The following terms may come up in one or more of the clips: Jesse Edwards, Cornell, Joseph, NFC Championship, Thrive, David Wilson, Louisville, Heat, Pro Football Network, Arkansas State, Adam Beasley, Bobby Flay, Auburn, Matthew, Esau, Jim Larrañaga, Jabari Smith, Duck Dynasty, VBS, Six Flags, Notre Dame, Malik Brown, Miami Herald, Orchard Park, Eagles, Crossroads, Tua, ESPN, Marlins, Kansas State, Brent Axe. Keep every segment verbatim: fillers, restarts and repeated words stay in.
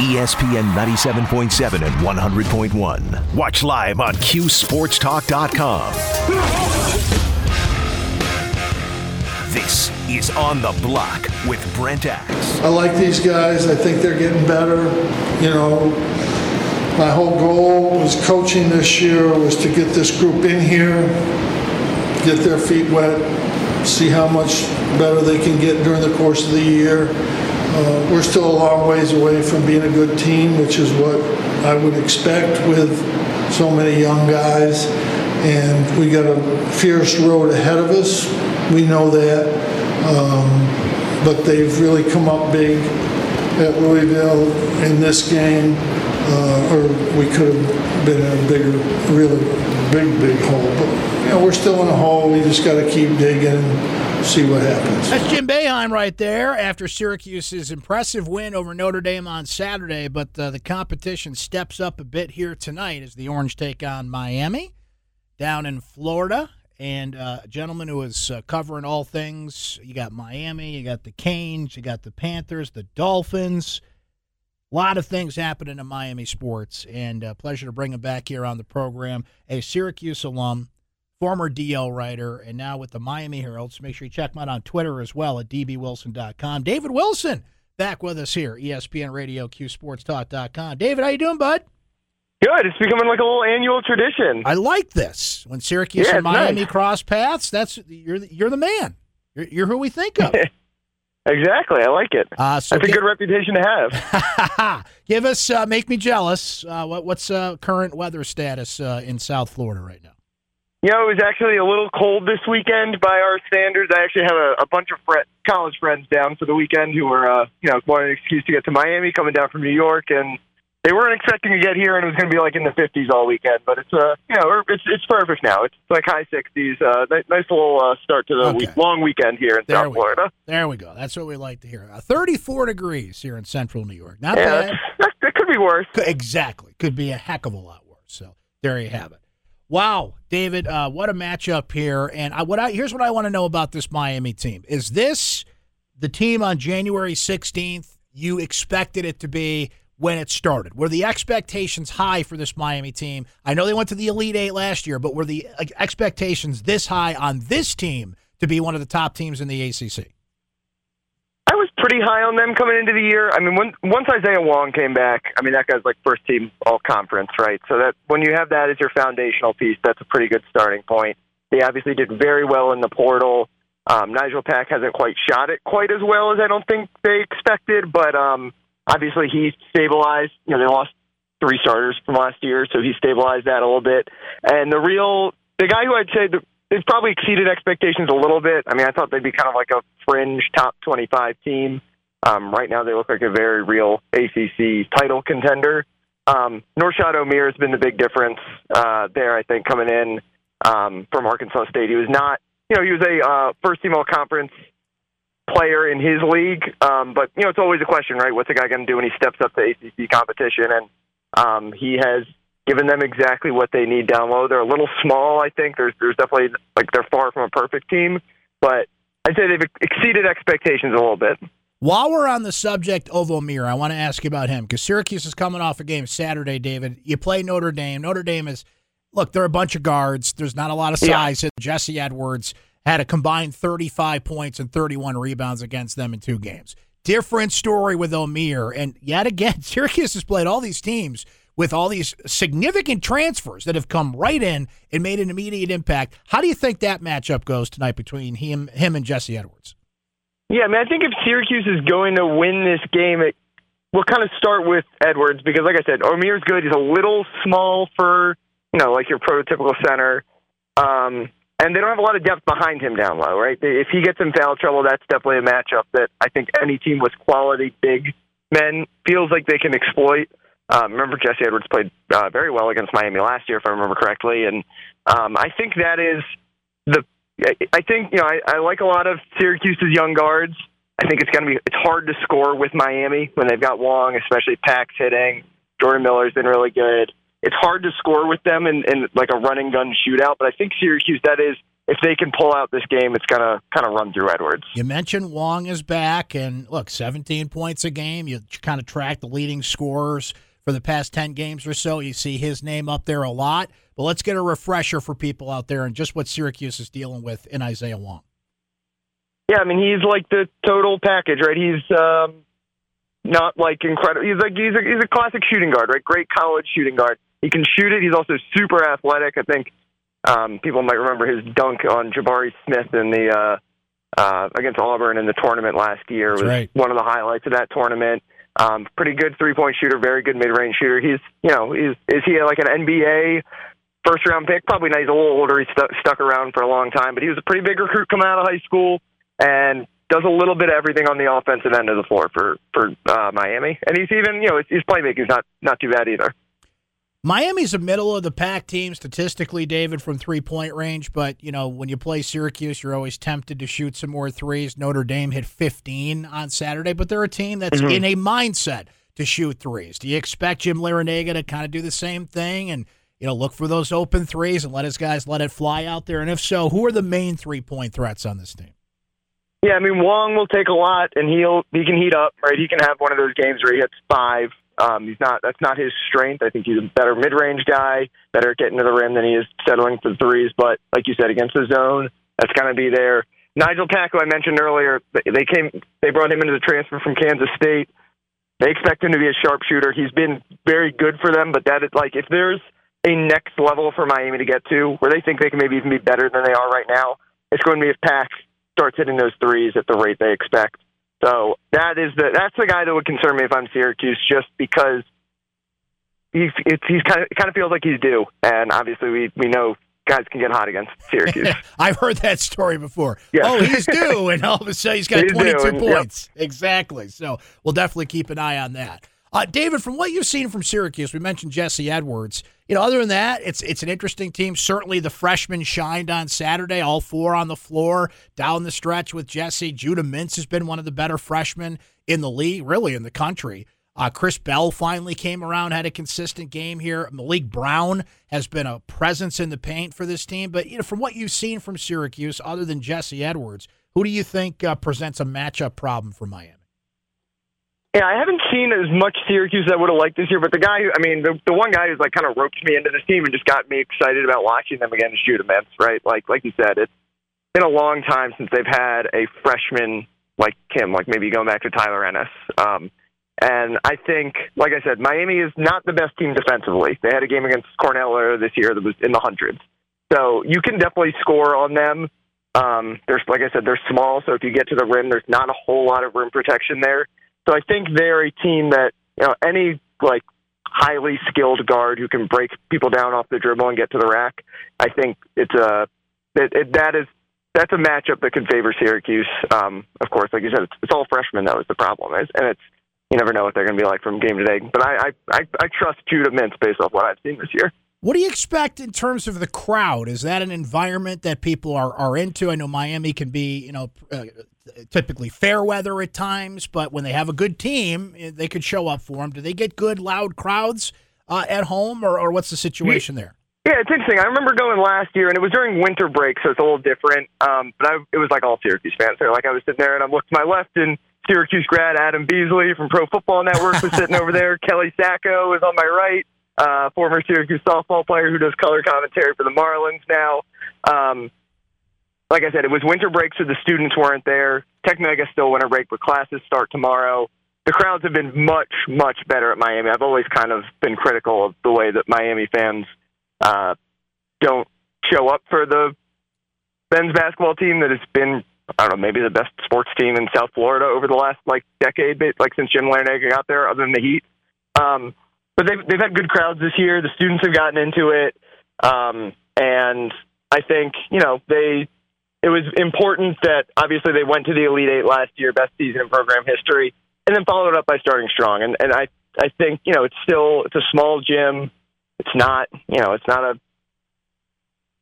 E S P N ninety-seven point seven and one hundred point one. Watch live on Q Sports Talk dot com. This is On the Block with Brent Axe. I like these guys. I think they're getting better. You know, my whole goal was coaching this year was to get this group in here, get their feet wet, see how much better they can get during the course of the year. Uh, we're still a long ways away from being a good team, which is what I would expect with so many young guys. And we got a fierce road ahead of us. We know that. Um, but they've really come up big at Louisville in this game. Uh, or we could have been in a bigger, really big, big hole. But, you know, we're still in a hole. We just got to keep digging and see what happens. That's Jim Boeheim right there after Syracuse's impressive win over Notre Dame on Saturday. But uh, the competition steps up a bit here tonight as the Orange take on Miami down in Florida. And uh, a gentleman who is uh, covering all things. You got Miami, you got the Canes, you got the Panthers, the Dolphins. A lot of things happening in Miami sports, and a pleasure to bring him back here on the program. A Syracuse alum, former D L writer, and now with the Miami Herald. So make sure you check him out on Twitter as well at d b wilson dot com. David Wilson back with us here, E S P N Radio, Q Sports Talk dot com. David, how you doing, bud? Good. It's becoming like a little annual tradition. I like this. When Syracuse yeah, and Miami nice. cross paths, that's you're the, you're the man. You're, you're who we think of. Exactly. I like it. Uh, so That's give, a good reputation to have. Give us, uh, make me jealous. Uh, what, what's uh, current weather status uh, in South Florida right now? You know, it was actually a little cold this weekend by our standards. I actually have a, a bunch of fr- college friends down for the weekend who were, uh, you know, wanting an excuse to get to Miami, coming down from New York, and they weren't expecting to get here, and it was going to be like in the fifties all weekend. But it's uh, you know, it's it's perfect now. It's like high sixties. Uh, nice little uh, start to the okay. week, long weekend here in there South Florida. Go. There we go. That's what we like to hear. Uh, Thirty-four degrees here in Central New York. Not yeah, bad. That, that could be worse. Could, exactly. Could be a heck of a lot worse. So there you have it. Wow, David, uh, what a matchup here. And I, what I here's what I want to know about this Miami team. Is this the team on January sixteenth you expected it to be when it started? Were the expectations high for this Miami team? I know they went to the Elite Eight last year, but were the expectations this high on this team to be one of the top teams in the A C C? I was pretty high on them coming into the year. I mean, when, once Isaiah Wong came back, I mean, that guy's like first team all conference, right? So that when you have that as your foundational piece, that's a pretty good starting point. They obviously did very well in the portal. Um, Nijel Pack hasn't quite shot it quite as well as I don't think they expected, but um, obviously, he stabilized. You know, they lost three starters from last year, so he stabilized that a little bit. And the real, the guy who I'd say the, they've probably exceeded expectations a little bit. I mean, I thought they'd be kind of like a fringe top twenty-five team. Um, right now, they look like a very real A C C title contender. Um, Norchad Omier has been the big difference uh, there, I think, coming in um, from Arkansas State. He was not, you know, he was a uh, first-team all-conference player in his league, um, but you know it's always a question, right? What's a guy going to do when he steps up to A C C competition? And um, he has given them exactly what they need down low. They're a little small, I think. There's there's definitely like they're far from a perfect team, but I'd say they've exceeded expectations a little bit. While we're on the subject of Omier, I want to ask you about him because Syracuse is coming off a game Saturday. David, you play Notre Dame. Notre Dame is look, they're a bunch of guards. There's not a lot of size. Yeah. Jesse Edwards had a combined thirty-five points and thirty-one rebounds against them in two games. Different story with Omier. And yet again, Syracuse has played all these teams with all these significant transfers that have come right in and made an immediate impact. How do you think that matchup goes tonight between him him and Jesse Edwards? Yeah, I mean, I think if Syracuse is going to win this game, it will kind of start with Edwards because, like I said, Omir's good. He's a little small for, you know, like your prototypical center. Um And they don't have a lot of depth behind him down low, right? If he gets in foul trouble, that's definitely a matchup that I think any team with quality big men feels like they can exploit. Uh, remember, Jesse Edwards played uh, very well against Miami last year, if I remember correctly. And um, I think that is the – I think, you know, I, I like a lot of Syracuse's young guards. I think it's going to be – it's hard to score with Miami when they've got Wong, especially Pax hitting. Jordan Miller's been really good. It's hard to score with them in, in like a run-and-gun shootout, but I think Syracuse, that is if they can pull out this game, it's going to kind of run through Edwards. You mentioned Wong is back, and look, seventeen points a game. You kind of track the leading scorers for the past ten games or so. You see his name up there a lot. But let's get a refresher for people out there and just what Syracuse is dealing with in Isaiah Wong. Yeah, I mean, he's like the total package, right? He's um, not like incredible. He's like he's a, he's a classic shooting guard, right? Great college shooting guard. He can shoot it. He's also super athletic. I think um, people might remember his dunk on Jabari Smith in the uh, uh, against Auburn in the tournament last year. That's was right. One of the highlights of that tournament. Um, pretty good three-point shooter, very good mid-range shooter. He's, you know, is is he like an N B A first-round pick? Probably not. He's a little older. He's stu- stuck around for a long time, but he was a pretty big recruit coming out of high school. And does a little bit of everything on the offensive end of the floor for for uh, Miami. And he's even, you know, his, his playmaking's not, not too bad either. Miami's a middle-of-the-pack team statistically, David, from three-point range. But, you know, when you play Syracuse, you're always tempted to shoot some more threes. Notre Dame hit fifteen on Saturday. But they're a team that's mm-hmm. in a mindset to shoot threes. Do you expect Jim Larrañaga to kind of do the same thing and, you know, look for those open threes and let his guys let it fly out there? And if so, who are the main three-point threats on this team? Yeah, I mean, Wong will take a lot, and he'll he can heat up, right? He can have one of those games where he hits five. Um, he's not that's not his strength. I think he's a better mid-range guy, better at getting to the rim than he is settling for threes. But like you said, against the zone, that's going to be there. Nijel Pack, who I mentioned earlier, they came they brought him into the transfer from Kansas State. They expect him to be a sharpshooter. He's been very good for them, but that is like if there's a next level for Miami to get to, where they think they can maybe even be better than they are right now, it's going to be if Pack starts hitting those threes at the rate they expect. So that is the that's the guy that would concern me if I'm Syracuse, just because he's it's, he's kind of kind of feels like he's due, and obviously we, we know guys can get hot against Syracuse. I've heard that story before. Yeah. Oh, he's due, and all of a sudden he's got he's twenty-two and, points. Yep. Exactly. So we'll definitely keep an eye on that. Uh, David, from what you've seen from Syracuse, we mentioned Jesse Edwards. You know, other than that, it's it's an interesting team. Certainly the freshmen shined on Saturday, all four on the floor, down the stretch with Jesse. Judah Mintz has been one of the better freshmen in the league, really in the country. Uh, Chris Bell finally came around, had a consistent game here. Malik Brown has been a presence in the paint for this team. But, you know, from what you've seen from Syracuse, other than Jesse Edwards, who do you think uh, presents a matchup problem for Miami? Yeah, I haven't seen as much Syracuse as I would have liked this year, but the guy, I mean, the, the one guy who's like kind of roped me into this team and just got me excited about watching them again is Judah Mintz, right? Like, like you said, it's been a long time since they've had a freshman like him, like maybe going back to Tyler Ennis. Um, and I think, like I said, Miami is not the best team defensively. They had a game against Cornell earlier this year that was in the hundreds. So you can definitely score on them. Um, there's, like I said, they're small, so if you get to the rim, there's not a whole lot of rim protection there. So I think they're a team that, you know, any like highly skilled guard who can break people down off the dribble and get to the rack, I think it's a it, it, that is that's a matchup that could favor Syracuse. Um, of course, like you said, it's, it's all freshmen that was the problem, it's, and it's you never know what they're going to be like from game to day. But I I, I, I trust Judah Mintz based off what I've seen this year. What do you expect in terms of the crowd? Is that an environment that people are, are into? I know Miami can be, you know, uh, typically fair weather at times, but when they have a good team, they could show up for them. Do they get good, loud crowds uh, at home, or, or what's the situation there? Yeah, it's interesting. I remember going last year, and it was during winter break, so it's a little different. Um, but I, it was like all Syracuse fans. So like I was sitting there, and I looked to my left, and Syracuse grad Adam Beasley from Pro Football Network was sitting over there. Kelly Sacco was on my right. Uh, former Syracuse softball player who does color commentary for the Marlins now. Um, like I said, it was winter break, so the students weren't there. Technically, I guess still winter break, but classes start tomorrow. The crowds have been much, much better at Miami. I've always kind of been critical of the way that Miami fans uh, don't show up for the men's basketball team that has been, I don't know, maybe the best sports team in South Florida over the last like decade, like since Jim Larrañaga got there, other than the Heat. Um, But they've, they've had good crowds this year. The students have gotten into it. Um, and I think, you know, they it was important that obviously they went to the Elite Eight last year, best season in program history, and then followed up by starting strong. And, and I, I think, you know, it's still it's a small gym. It's not, you know, it's not a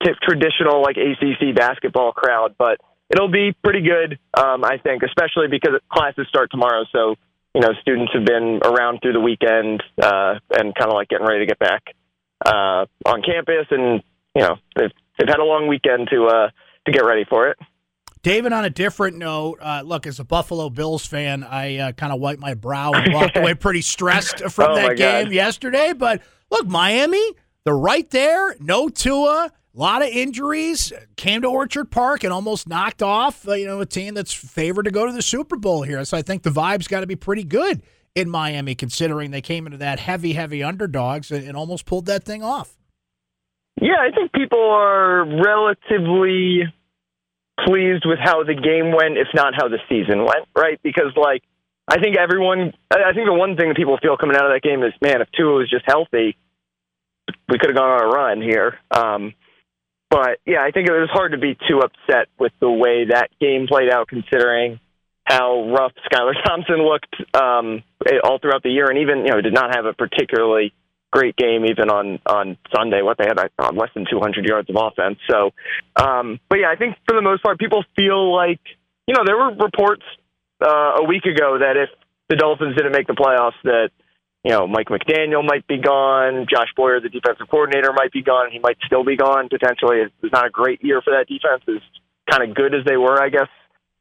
t- traditional like A C C basketball crowd, but it'll be pretty good, um, I think, especially because classes start tomorrow. So, you know, students have been around through the weekend uh, and kind of like getting ready to get back uh, on campus. And, you know, they've, they've had a long weekend to uh, to get ready for it. David, on a different note, uh, look, as a Buffalo Bills fan, I uh, kind of wiped my brow and walked away pretty stressed from oh that game God. yesterday. But, look, Miami, they're right there. No Tua. A lot of injuries. Came to Orchard Park and almost knocked off uh, you know, a team that's favored to go to the Super Bowl here. So I think the vibe's got to be pretty good in Miami, considering they came into that heavy, heavy underdogs and, and almost pulled that thing off. Yeah, I think people are relatively pleased with how the game went, if not how the season went, right? Because, like, I think everyone, I think the one thing that people feel coming out of that game is, man, if Tua was just healthy, we could have gone on a run here. Um, but, yeah, I think it was hard to be too upset with the way that game played out, considering how rough Skylar Thompson looked um, all throughout the year, and even, you know, did not have a particularly great game even on, on Sunday. What they had on less than two hundred yards of offense. So, um, but yeah, I think for the most part, people feel like, you know, there were reports uh, a week ago that if the Dolphins didn't make the playoffs, that, you know, Mike McDaniel might be gone. Josh Boyer, the defensive coordinator, might be gone. He might still be gone. Potentially, it was not a great year for that defense, as kind of good as they were, I guess,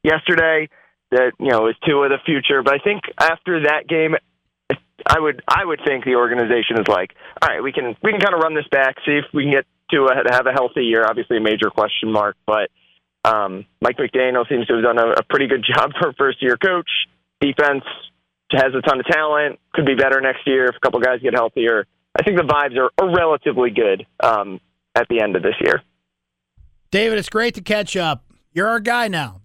yesterday, that, you know, is two of the future. But I think after that game, I would I would think the organization is like, all right, we can we can kind of run this back, see if we can get to a, have a healthy year. Obviously, a major question mark, but um, Mike McDaniel seems to have done a, a pretty good job for a first-year coach. Defense has a ton of talent, could be better next year if a couple guys get healthier. I think the vibes are, are relatively good um, at the end of this year. David, it's great to catch up. You're our guy now.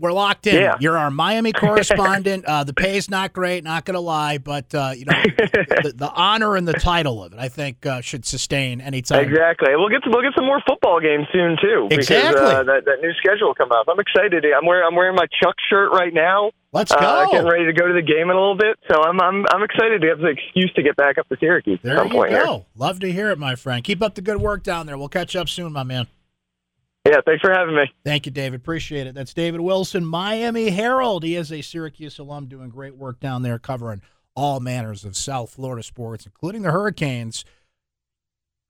We're locked in. Yeah. You're our Miami correspondent. Uh, the pay's not great, not going to lie, but uh, you know, the, the honor and the title of it, I think, uh, should sustain any time. Exactly. We'll get to, we'll get some more football games soon too. Exactly. Because, uh, that, that new schedule will come up. I'm excited. I'm wearing I'm wearing my Chuck shirt right now. Let's go. Uh, getting ready to go to the game in a little bit, so I'm I'm I'm excited to have the excuse to get back up to Syracuse there at some point. There you go. Here. Love to hear it, my friend. Keep up the good work down there. We'll catch up soon, my man. Yeah, thanks for having me. Thank you, David. Appreciate it. That's David Wilson, Miami Herald. He is a Syracuse alum doing great work down there covering all manners of South Florida sports, including the Hurricanes.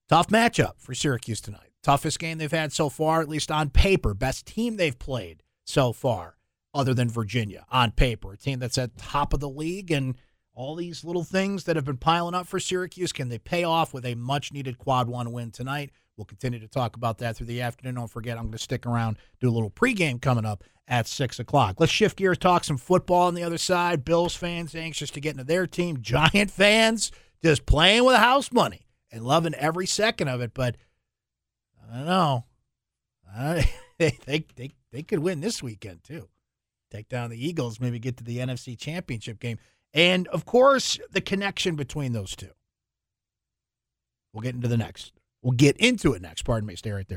Tough matchup for Syracuse tonight. Toughest game they've had so far, at least on paper. Best team they've played so far, other than Virginia, on paper. A team that's at top of the league, and all these little things that have been piling up for Syracuse, can they pay off with a much-needed quad one win tonight? We'll continue to talk about that through the afternoon. Don't forget, I'm going to stick around, do a little pregame coming up at six o'clock. Let's shift gears, talk some football on the other side. Bills fans anxious to get into their team. Giant fans just playing with house money and loving every second of it. But I don't know. I, they, they, they, they could win this weekend, too. Take down the Eagles, maybe get to the N F C Championship game. And, of course, the connection between those two. We'll get into the next. We'll get into it next. Pardon me. Stay right there.